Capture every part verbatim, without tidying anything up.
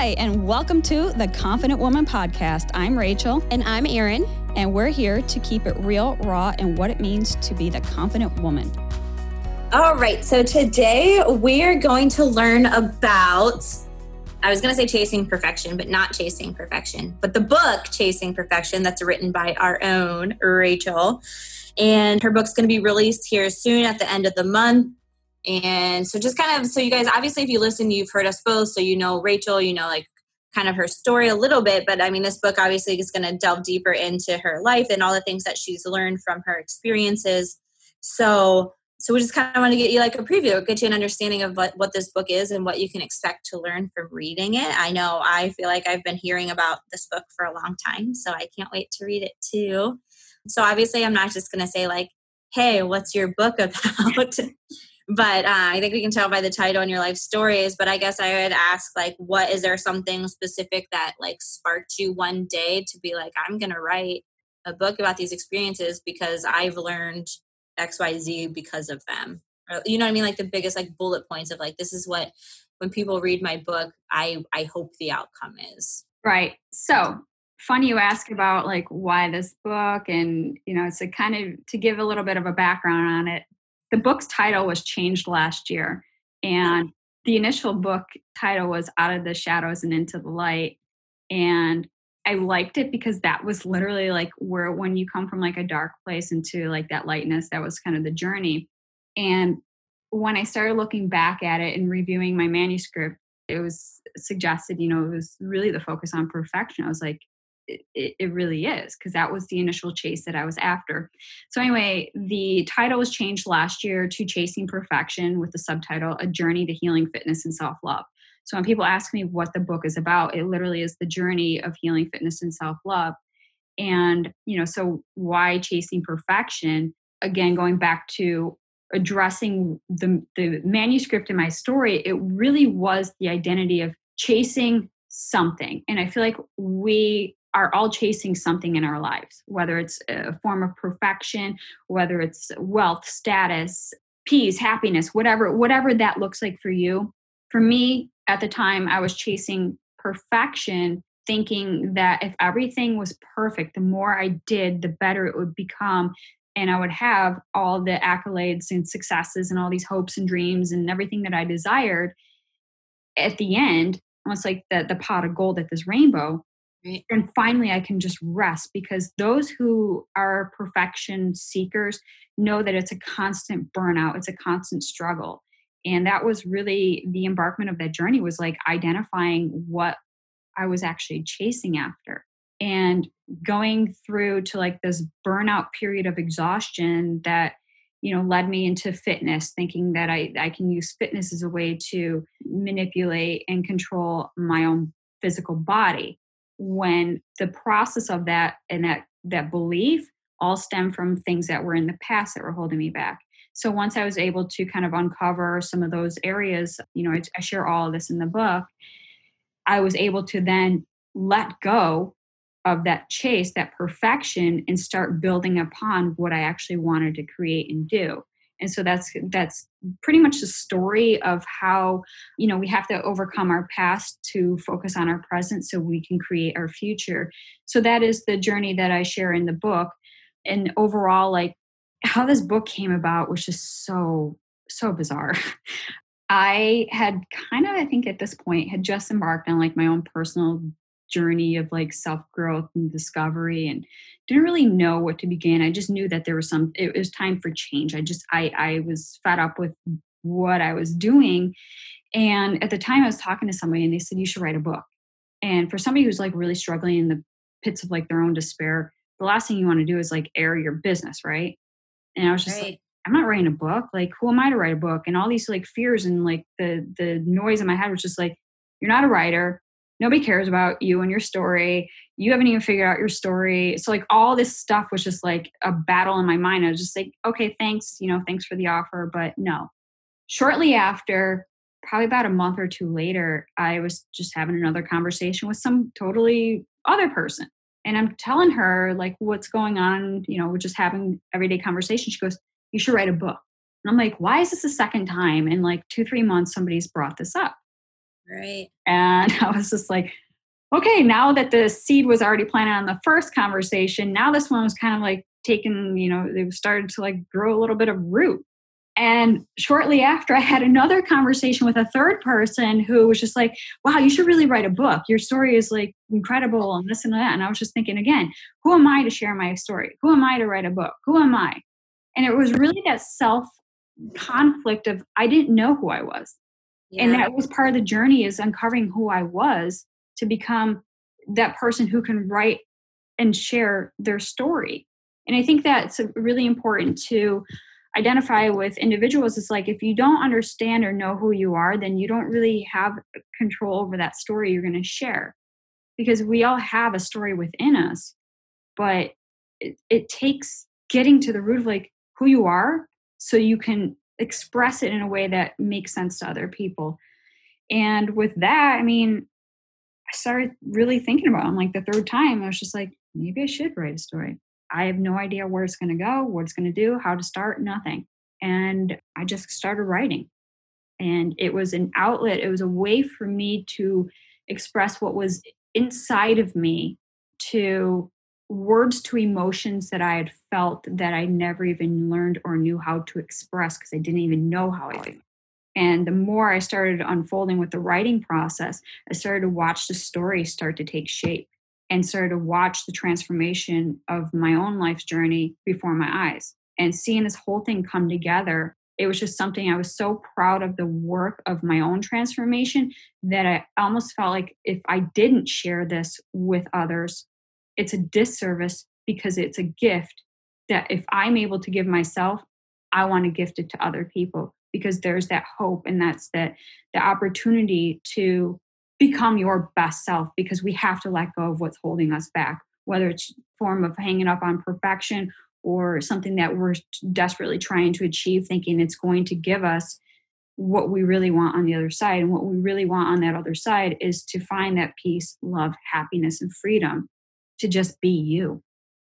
Hi, and welcome to The Confident Woman Podcast. I'm Rachel. And I'm Erin. And we're here to keep it real, raw, and what it means to be the confident woman. All right, so today we're going to learn about, I was going to say Chasing Perfection, but not Chasing Perfection, but the book Chasing Perfection that's written by our own Rachel. And her book's going to be released here soon at the end of the month. And so just kind of, so you guys, obviously if you listen, you've heard us both. So you know Rachel, you know like kind of her story a little bit. But I mean, this book obviously is going to delve deeper into her life and all the things that she's learned from her experiences. So so we just kind of want to get you like a preview, get you an understanding of what, what this book is and what you can expect to learn from reading it. I know I feel like I've been hearing about this book for a long time, so I can't wait to read it too. So obviously I'm not just going to say like, hey, what's your book about? But uh, I think we can tell by the title and your life stories. But I guess I would ask, like, what is there something specific that, like, sparked you one day to be like, I'm going to write a book about these experiences because I've learned X, Y, Z because of them? Or, you know what I mean? Like, the biggest, like, bullet points of, like, this is what, when people read my book, I, I hope the outcome is. Right. So funny you ask about, like, why this book and, you know, so kind of to give a little bit of a background on it. The book's title was changed last year, and the initial book title was Out of the Shadows and Into the Light. And I liked it because that was literally like where, when you come from like a dark place into like that lightness, that was kind of the journey. And when I started looking back at it and reviewing my manuscript, it was suggested, you know, it was really the focus on perfection. I was like, It, it really is, because that was the initial chase that I was after. So anyway, the title was changed last year to Chasing Perfection with the subtitle, A Journey to Healing, Fitness, and Self-Love. So when people ask me what the book is about, it literally is the journey of healing, fitness, and self-love. And, you know, so why Chasing Perfection? Again, going back to addressing the, the manuscript in my story, it really was the identity of chasing something. And I feel like we are all chasing something in our lives, whether it's a form of perfection, whether it's wealth, status, peace, happiness, whatever, whatever that looks like for you. For me, at the time, I was chasing perfection, thinking that if everything was perfect, the more I did, the better it would become. And I would have all the accolades and successes and all these hopes and dreams and everything that I desired. At the end, almost like the, the pot of gold at this rainbow, and finally, I can just rest, because those who are perfection seekers know that it's a constant burnout. It's a constant struggle. And that was really the embarkment of that journey, was like identifying what I was actually chasing after and going through to like this burnout period of exhaustion that, you know, led me into fitness, thinking that I, I can use fitness as a way to manipulate and control my own physical body, when the process of that and that that belief all stemmed from things that were in the past that were holding me back. So once I was able to kind of uncover some of those areas, you know, I, I share all of this in the book, I was able to then let go of that chase, that perfection, and start building upon what I actually wanted to create and do. And so that's that's pretty much the story of how, you know, we have to overcome our past to focus on our present so we can create our future. So that is the journey that I share in the book. And overall, like how this book came about was just so, so bizarre. I had kind of, I think at this point, had just embarked on like my own personal journey of like self-growth and discovery, and didn't really know what to begin. I just knew that there was some, it was time for change. I just, I, I was fed up with what I was doing. And at the time I was talking to somebody and they said, you should write a book. And for somebody who's like really struggling in the pits of like their own despair, the last thing you want to do is like air your business. Right. And I was just right. like, I'm not writing a book. Like, who am I to write a book? And all these like fears and like the, the noise in my head was just like, you're not a writer. Nobody cares about you and your story. You haven't even figured out your story. So like all this stuff was just like a battle in my mind. I was just like, okay, thanks. You know, thanks for the offer, but no. Shortly after, probably about a month or two later, I was just having another conversation with some totally other person. And I'm telling her like what's going on. You know, we're just having everyday conversation. She goes, you should write a book. And I'm like, why is this the second time in like two, three months somebody's brought this up? Right. And I was just like, okay, now that the seed was already planted on the first conversation, now this one was kind of like taken, you know, they started to like grow a little bit of root. And shortly after, I had another conversation with a third person who was just like, wow, you should really write a book. Your story is like incredible and this and that. And I was just thinking again, who am I to share my story? Who am I to write a book? Who am I? And it was really that self-conflict of I didn't know who I was. Yeah. And that was part of the journey, is uncovering who I was to become that person who can write and share their story. And I think that's really important to identify with individuals. It's like, if you don't understand or know who you are, then you don't really have control over that story you're going to share, because we all have a story within us, but it, it takes getting to the root of like who you are so you can express it in a way that makes sense to other people. And with that, I mean, I started really thinking about it. I'm like, the third time I was just like, maybe I should write a story. I have no idea where it's going to go, what it's going to do, how to start, nothing. And I just started writing. And it was an outlet. It was a way for me to express what was inside of me, to words, to emotions that I had felt that I never even learned or knew how to express, because I didn't even know how I did. And the more I started unfolding with the writing process, I started to watch the story start to take shape, and started to watch the transformation of my own life's journey before my eyes, and seeing this whole thing come together. It was just something I was so proud of, the work of my own transformation, that I almost felt like if I didn't share this with others, it's a disservice, because it's a gift that if I'm able to give myself, I want to gift it to other people, because there's that hope, and that's that the opportunity to become your best self, because we have to let go of what's holding us back, whether it's form of hanging up on perfection or something that we're desperately trying to achieve, thinking it's going to give us what we really want on the other side. And what we really want on that other side is to find that peace, love, happiness, and freedom to just be you.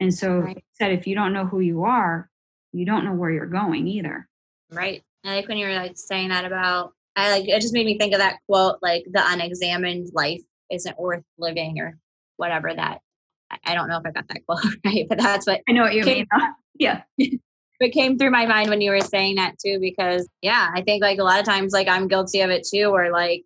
And so right. Like I said, if you don't know who you are, you don't know where you're going either. Right. I like when you were like saying that about, I like, it just made me think of that quote, like the unexamined life isn't worth living, or whatever that, I don't know if I got that quote right, but that's what I know what you came, mean. Yeah. It came through my mind when you were saying that too, because yeah, I think like a lot of times, like I'm guilty of it too, or like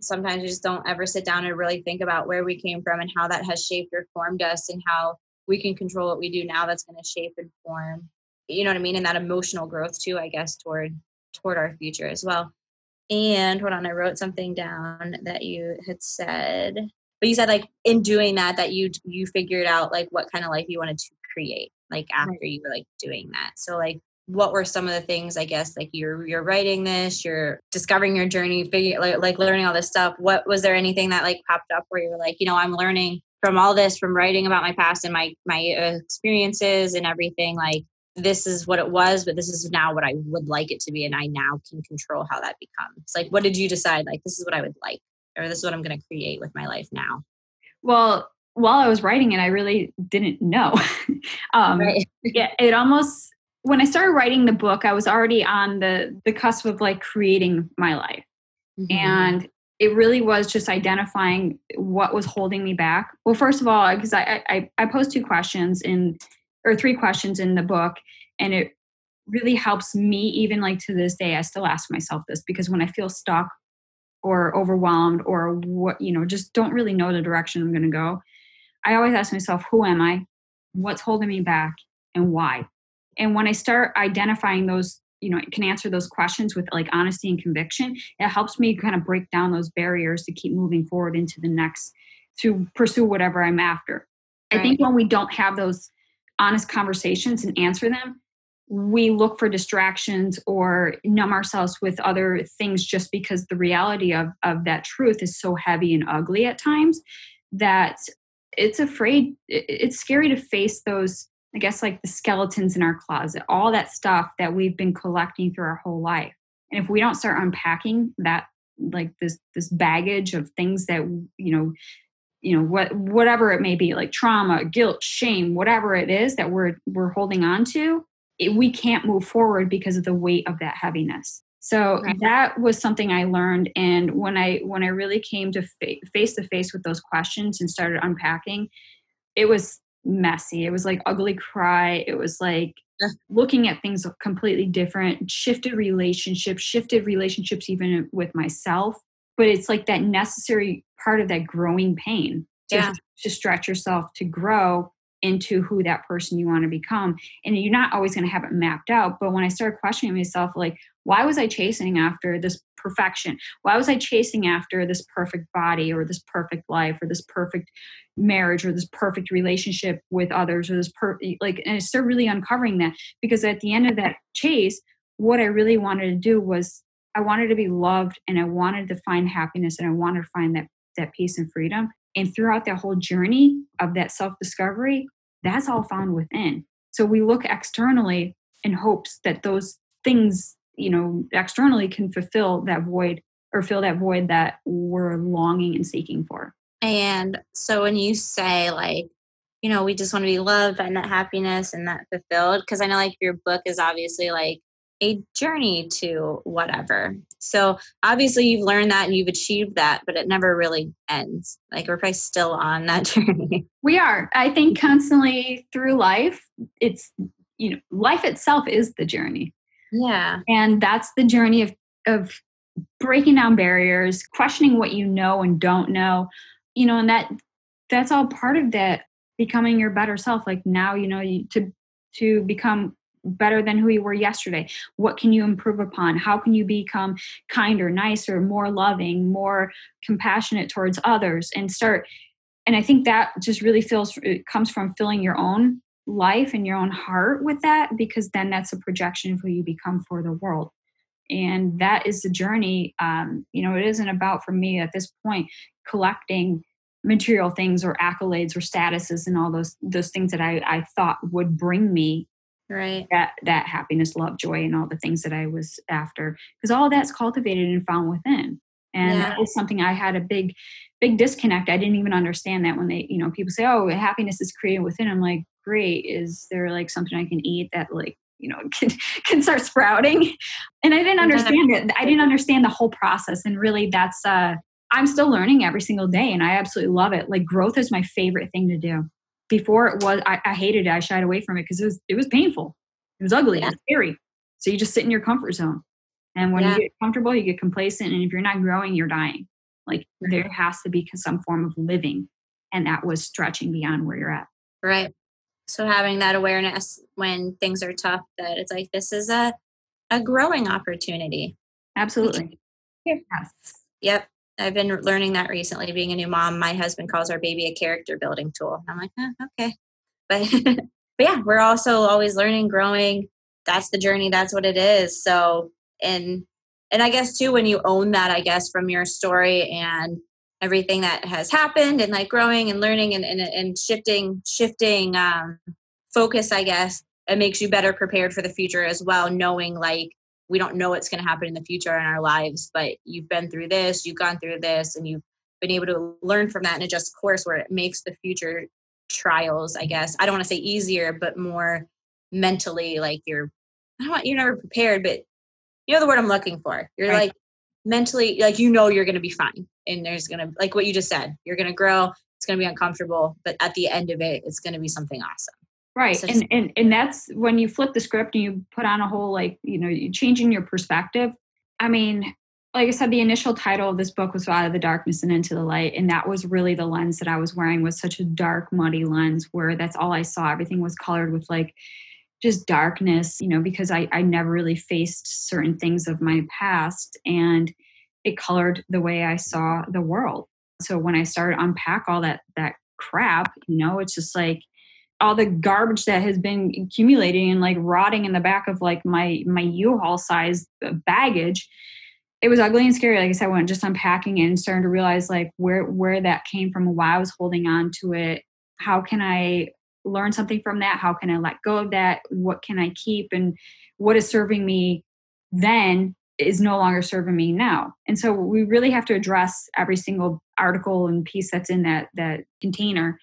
sometimes we just don't ever sit down and really think about where we came from and how that has shaped or formed us, and how we can control what we do now that's going to shape and form, you know what I mean? And that emotional growth too, I guess, toward, toward our future as well. And hold on, I wrote something down that you had said, but you said like in doing that, that you, you figured out like what kind of life you wanted to create, like after right. you were like doing that. So like, what were some of the things, I guess, like you're, you're writing this, you're discovering your journey, figure, like, like learning all this stuff. What was there anything that like popped up where you were like, you know, I'm learning from all this, from writing about my past and my, my experiences and everything, like, this is what it was, but this is now what I would like it to be. And I now can control how that becomes. Like, what did you decide? Like, this is what I would like, or this is what I'm going to create with my life now. Well, while I was writing it, I really didn't know. um, right. yeah, it almost, when I started writing the book, I was already on the, the cusp of like creating my life. Mm-hmm. And it really was just identifying what was holding me back. Well, first of all, because I, I, I posed two questions in or three questions in the book. And it really helps me even like to this day, I still ask myself this, because when I feel stuck or overwhelmed or what, you know, just don't really know the direction I'm going to go, I always ask myself, who am I? What's holding me back and why? And when I start identifying those, you know, I can answer those questions with like honesty and conviction, it helps me kind of break down those barriers to keep moving forward into the next, to pursue whatever I'm after. Right. I think when we don't have those honest conversations and answer them, we look for distractions or numb ourselves with other things, just because the reality of, of that truth is so heavy and ugly at times that it's afraid, it's scary to face those, I guess, like the skeletons in our closet, all that stuff that we've been collecting through our whole life. And if we don't start unpacking that, like this, this baggage of things that, you know, you know, what, whatever it may be, like trauma, guilt, shame, whatever it is that we're, we're holding on to, it, we can't move forward because of the weight of that heaviness. So right. that was something I learned. And when I when I really came to fa- face to face with those questions and started unpacking, it was messy. It was like ugly cry. It was like looking at things completely different, shifted relationships, shifted relationships even with myself. But it's like that necessary part of that growing pain to, yeah. to stretch yourself to grow into who that person you want to become. And you're not always going to have it mapped out. But when I started questioning myself, like, why was I chasing after this perfection? Why was I chasing after this perfect body or this perfect life or this perfect marriage or this perfect relationship with others or this per like, and I started really uncovering that, because at the end of that chase, what I really wanted to do was I wanted to be loved, and I wanted to find happiness, and I wanted to find that, that peace and freedom. And throughout that whole journey of that self-discovery, that's all found within. So we look externally in hopes that those things, you know, externally can fulfill that void or fill that void that we're longing and seeking for. And so when you say, like, you know, we just want to be loved and that happiness and that fulfilled, because I know, like, your book is obviously like a journey to whatever. So obviously you've learned that and you've achieved that, but it never really ends. Like, we're probably still on that journey. We are. I think constantly through life, it's, you know, life itself is the journey. Yeah. And that's the journey of, of breaking down barriers, questioning what you know and don't know, you know, and that, that's all part of that becoming your better self. Like, now, you know, you, to, to become better than who you were yesterday. What can you improve upon? How can you become kinder, nicer, more loving, more compassionate towards others, and start? And I think that just really feels, it comes from filling your own life and your own heart with that, because then that's a projection of who you become for the world. And that is the journey. Um, you know, it isn't about, for me at this point, collecting material things or accolades or statuses and all those, those things that I, I thought would bring me Right. That that happiness, love, joy, and all the things that I was after, because all that's cultivated and found within. And yeah. that was something I had a big, big disconnect. I didn't even understand that when they, you know, people say, "Oh, happiness is created within." I'm like, "Great, is there like something I can eat that like, you know, can, can start sprouting?" And I didn't understand it. I didn't understand the whole process. And really, that's uh, I'm still learning every single day, and I absolutely love it. Like, growth is my favorite thing to do. Before it was, I, I hated it. I shied away from it because it was, it was painful. It was ugly. Yeah. It was scary. So you just sit in your comfort zone. And when yeah. you get comfortable, you get complacent. And if you're not growing, you're dying. Like, mm-hmm. there has to be some form of living. And that was stretching beyond where you're at. Right. So having that awareness when things are tough, that it's like, this is a, a growing opportunity. Absolutely. Yes. Yep. I've been learning that recently. Being a new mom, my husband calls our baby a character building tool. I'm like, eh, okay. But, but yeah, we're also always learning, growing. That's the journey. That's what it is. So, and, and I guess too, when you own that, I guess, from your story and everything that has happened, and like growing and learning and, and, and shifting, shifting um, focus, I guess, it makes you better prepared for the future as well. Knowing, like, we don't know what's going to happen in the future in our lives, but you've been through this, you've gone through this, and you've been able to learn from that and adjust course, where it makes the future trials, I guess, I don't want to say easier, but more mentally, like, you're, I don't want, you're never prepared, but you know the word I'm looking for. You're right. Like, mentally, like, you know, you're going to be fine. And there's going to, like what you just said, you're going to grow. It's going to be uncomfortable, but at the end of it, it's going to be something awesome. Right. And, and and that's when you flip the script and you put on a whole, like, you know, you changing your perspective. I mean, like I said, the initial title of this book was Out of the Darkness and Into the Light. And that was really the lens that I was wearing, was such a dark, muddy lens, where that's all I saw. Everything was colored with, like, just darkness, you know, because I, I never really faced certain things of my past, and it colored the way I saw the world. So when I started to unpack all that, that crap, you know, it's just like, all the garbage that has been accumulating and like rotting in the back of like my, my U-Haul size baggage. It was ugly and scary. Like I said, I went just unpacking it and starting to realize like where, where that came from, why I was holding on to it. How can I learn something from that? How can I let go of that? What can I keep? And what is serving me then is no longer serving me now. And so we really have to address every single article and piece that's in that, that container,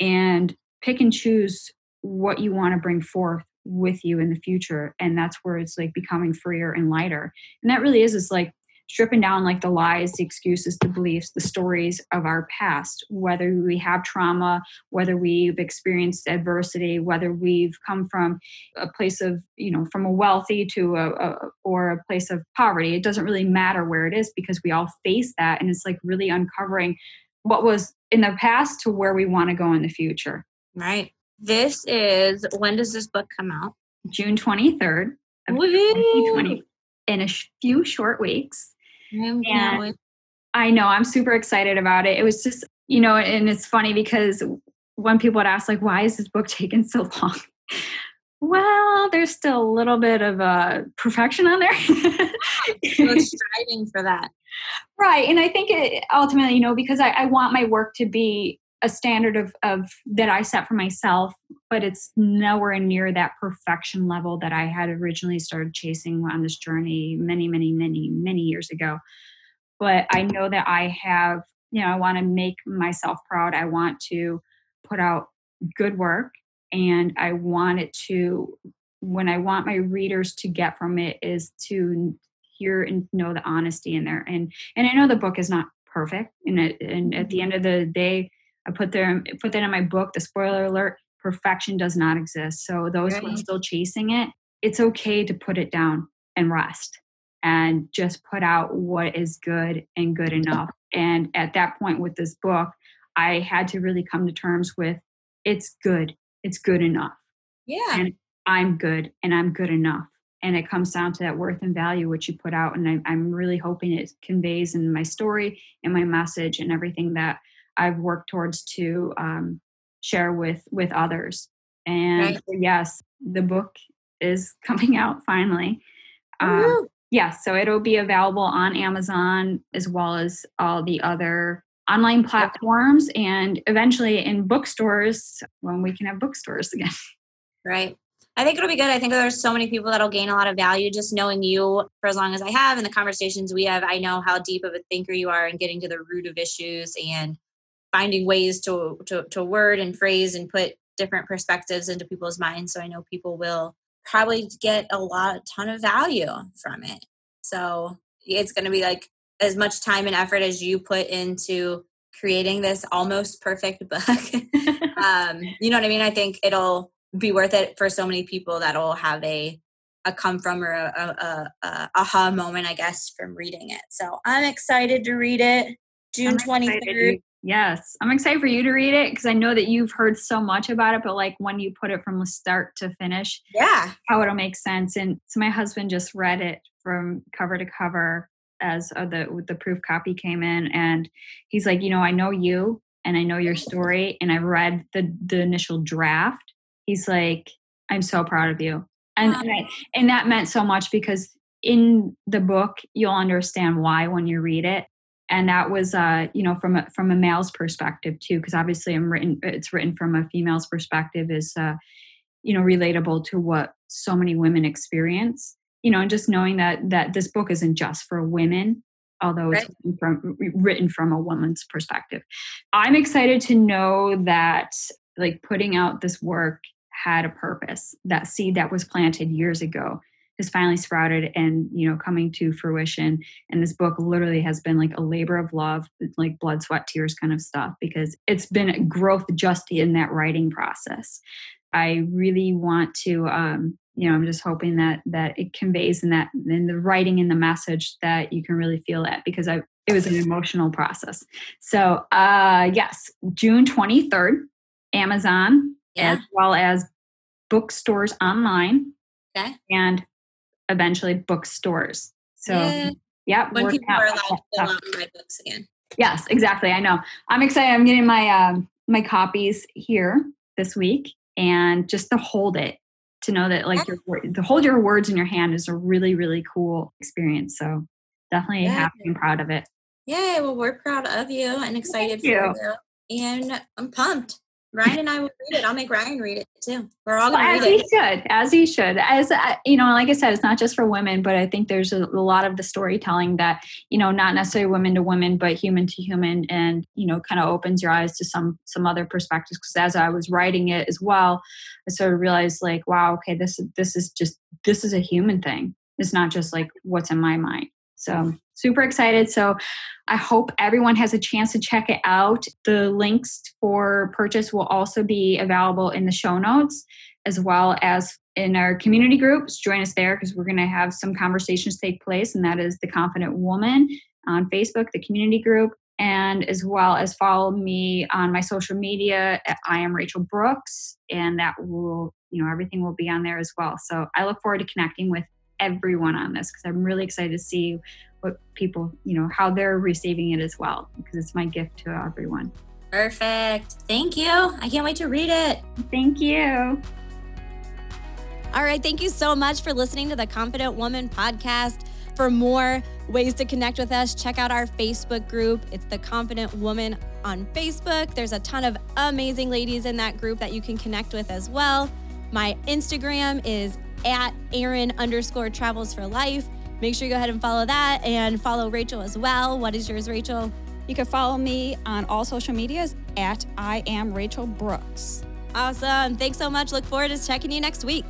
and pick and choose what you want to bring forth with you in the future. And that's where it's like becoming freer and lighter. And that really is, it's like stripping down like the lies, the excuses, the beliefs, the stories of our past, whether we have trauma, whether we've experienced adversity, whether we've come from a place of, you know, from a wealthy to a, a or a place of poverty. It doesn't really matter where it is because we all face that. And it's like really uncovering what was in the past to where we want to go in the future. Right. This is, when does this book come out? June twenty-third of Woo-hoo! twenty twenty, in a few short weeks. I'm and I know, I'm super excited about it. It was just, you know, and it's funny because when people would ask, like, why is this book taking so long? Well, there's still a little bit of uh, perfection on there. Still striving for that. Right. And I think it ultimately, you know, because I, I want my work to be a standard of, of that I set for myself, but it's nowhere near that perfection level that I had originally started chasing on this journey many, many, many, many years ago. But I know that I have, you know, I want to make myself proud. I want to put out good work, and I want it to, when I want my readers to get from it is to hear and know the honesty in there. And, and I know the book is not perfect. And, it, and at the end of the day, I put there, put that in my book, the spoiler alert, perfection does not exist. So those right. who are still chasing it, it's okay to put it down and rest and just put out what is good and good enough. And at that point with this book, I had to really come to terms with, it's good. It's good enough. Yeah. And I'm good and I'm good enough. And it comes down to that worth and value, which you put out. And I, I'm really hoping it conveys in my story and my message and everything that I've worked towards to um, share with, with others. And right. yes, the book is coming out finally. Um, yeah. So it'll be available on Amazon as well as all the other online platforms and eventually in bookstores when we can have bookstores again. Right. I think it'll be good. I think there's so many people that'll gain a lot of value just knowing you for as long as I have and the conversations we have. I know how deep of a thinker you are and getting to the root of issues and finding ways to, to, to word and phrase and put different perspectives into people's minds. So I know people will probably get a lot, a ton of value from it. So it's going to be like as much time and effort as you put into creating this almost perfect book. um, you know what I mean? I think it'll be worth it for so many people that'll have a, a come from or a, a, a, a aha moment, I guess, from reading it. So I'm excited to read it. June twenty-third. Yes. I'm excited for you to read it because I know that you've heard so much about it, but like when you put it from the start to finish, yeah, how it'll make sense. And so my husband just read it from cover to cover as uh, the the proof copy came in, and he's like, you know, I know you and I know your story, and I read the the initial draft. He's like, I'm so proud of you, and wow. and, I, and that meant so much because in the book you'll understand why when you read it. And that was, uh, you know, from a, from a male's perspective too, because obviously I'm written. It's written from a female's perspective, is, uh, you know, relatable to what so many women experience. You know, and just knowing that that this book isn't just for women, although it's right. written from written from a woman's perspective. I'm excited to know that like putting out this work had a purpose. That seed that was planted years ago has finally sprouted and, you know, coming to fruition. And this book literally has been like a labor of love, like blood, sweat, tears kind of stuff, because it's been growth just in that writing process. I really want to, um, you know, I'm just hoping that, that it conveys in that, in the writing and the message, that you can really feel that, because I, it was an emotional process. So, uh, yes, June twenty-third, Amazon, yeah. as well as bookstores online. Okay. And eventually bookstores. So yeah, yep, when people are allowed to go out and buy books again. Yes, exactly. I know. I'm excited. I'm getting my um, my copies here this week, and just to hold it, to know that like yeah. your to hold your words in your hand is a really, really cool experience. So definitely yeah. happy and proud of it. Yay! Well, we're proud of you and excited Thank for you. you, and I'm pumped. Ryan and I will read it. I'll make Ryan read it too. We're all going to well, read it. As he should, as he should. As, I, you know, like I said, it's not just for women, but I think there's a, a lot of the storytelling that, you know, not necessarily women to women, but human to human, and, you know, kind of opens your eyes to some, some other perspectives. Because as I was writing it as well, I sort of realized like, wow, okay, this, this is just, this is a human thing. It's not just like what's in my mind. So super excited. So I hope everyone has a chance to check it out. The links for purchase will also be available in the show notes, as well as in our community groups. Join us there because we're going to have some conversations take place. And that is The Confident Woman on Facebook, the community group. And as well as follow me on my social media. I am Rachel Brooks, and that will, you know, everything will be on there as well. So I look forward to connecting with everyone on this because I'm really excited to see what people, you know, how they're receiving it as well, because it's my gift to everyone. Perfect. Thank you. I can't wait to read it. Thank you. All right. Thank you so much for listening to the Confident Woman Podcast. For more ways to connect with us, check out our Facebook group. It's The Confident Woman on Facebook. There's a ton of amazing ladies in that group that you can connect with as well. My Instagram is at Erin underscore travels for life. Make sure you go ahead and follow that, and follow Rachel as well. What is yours, Rachel? You can follow me on all social medias at I am Rachel Brooks. Awesome. Thanks so much. Look forward to checking you next week.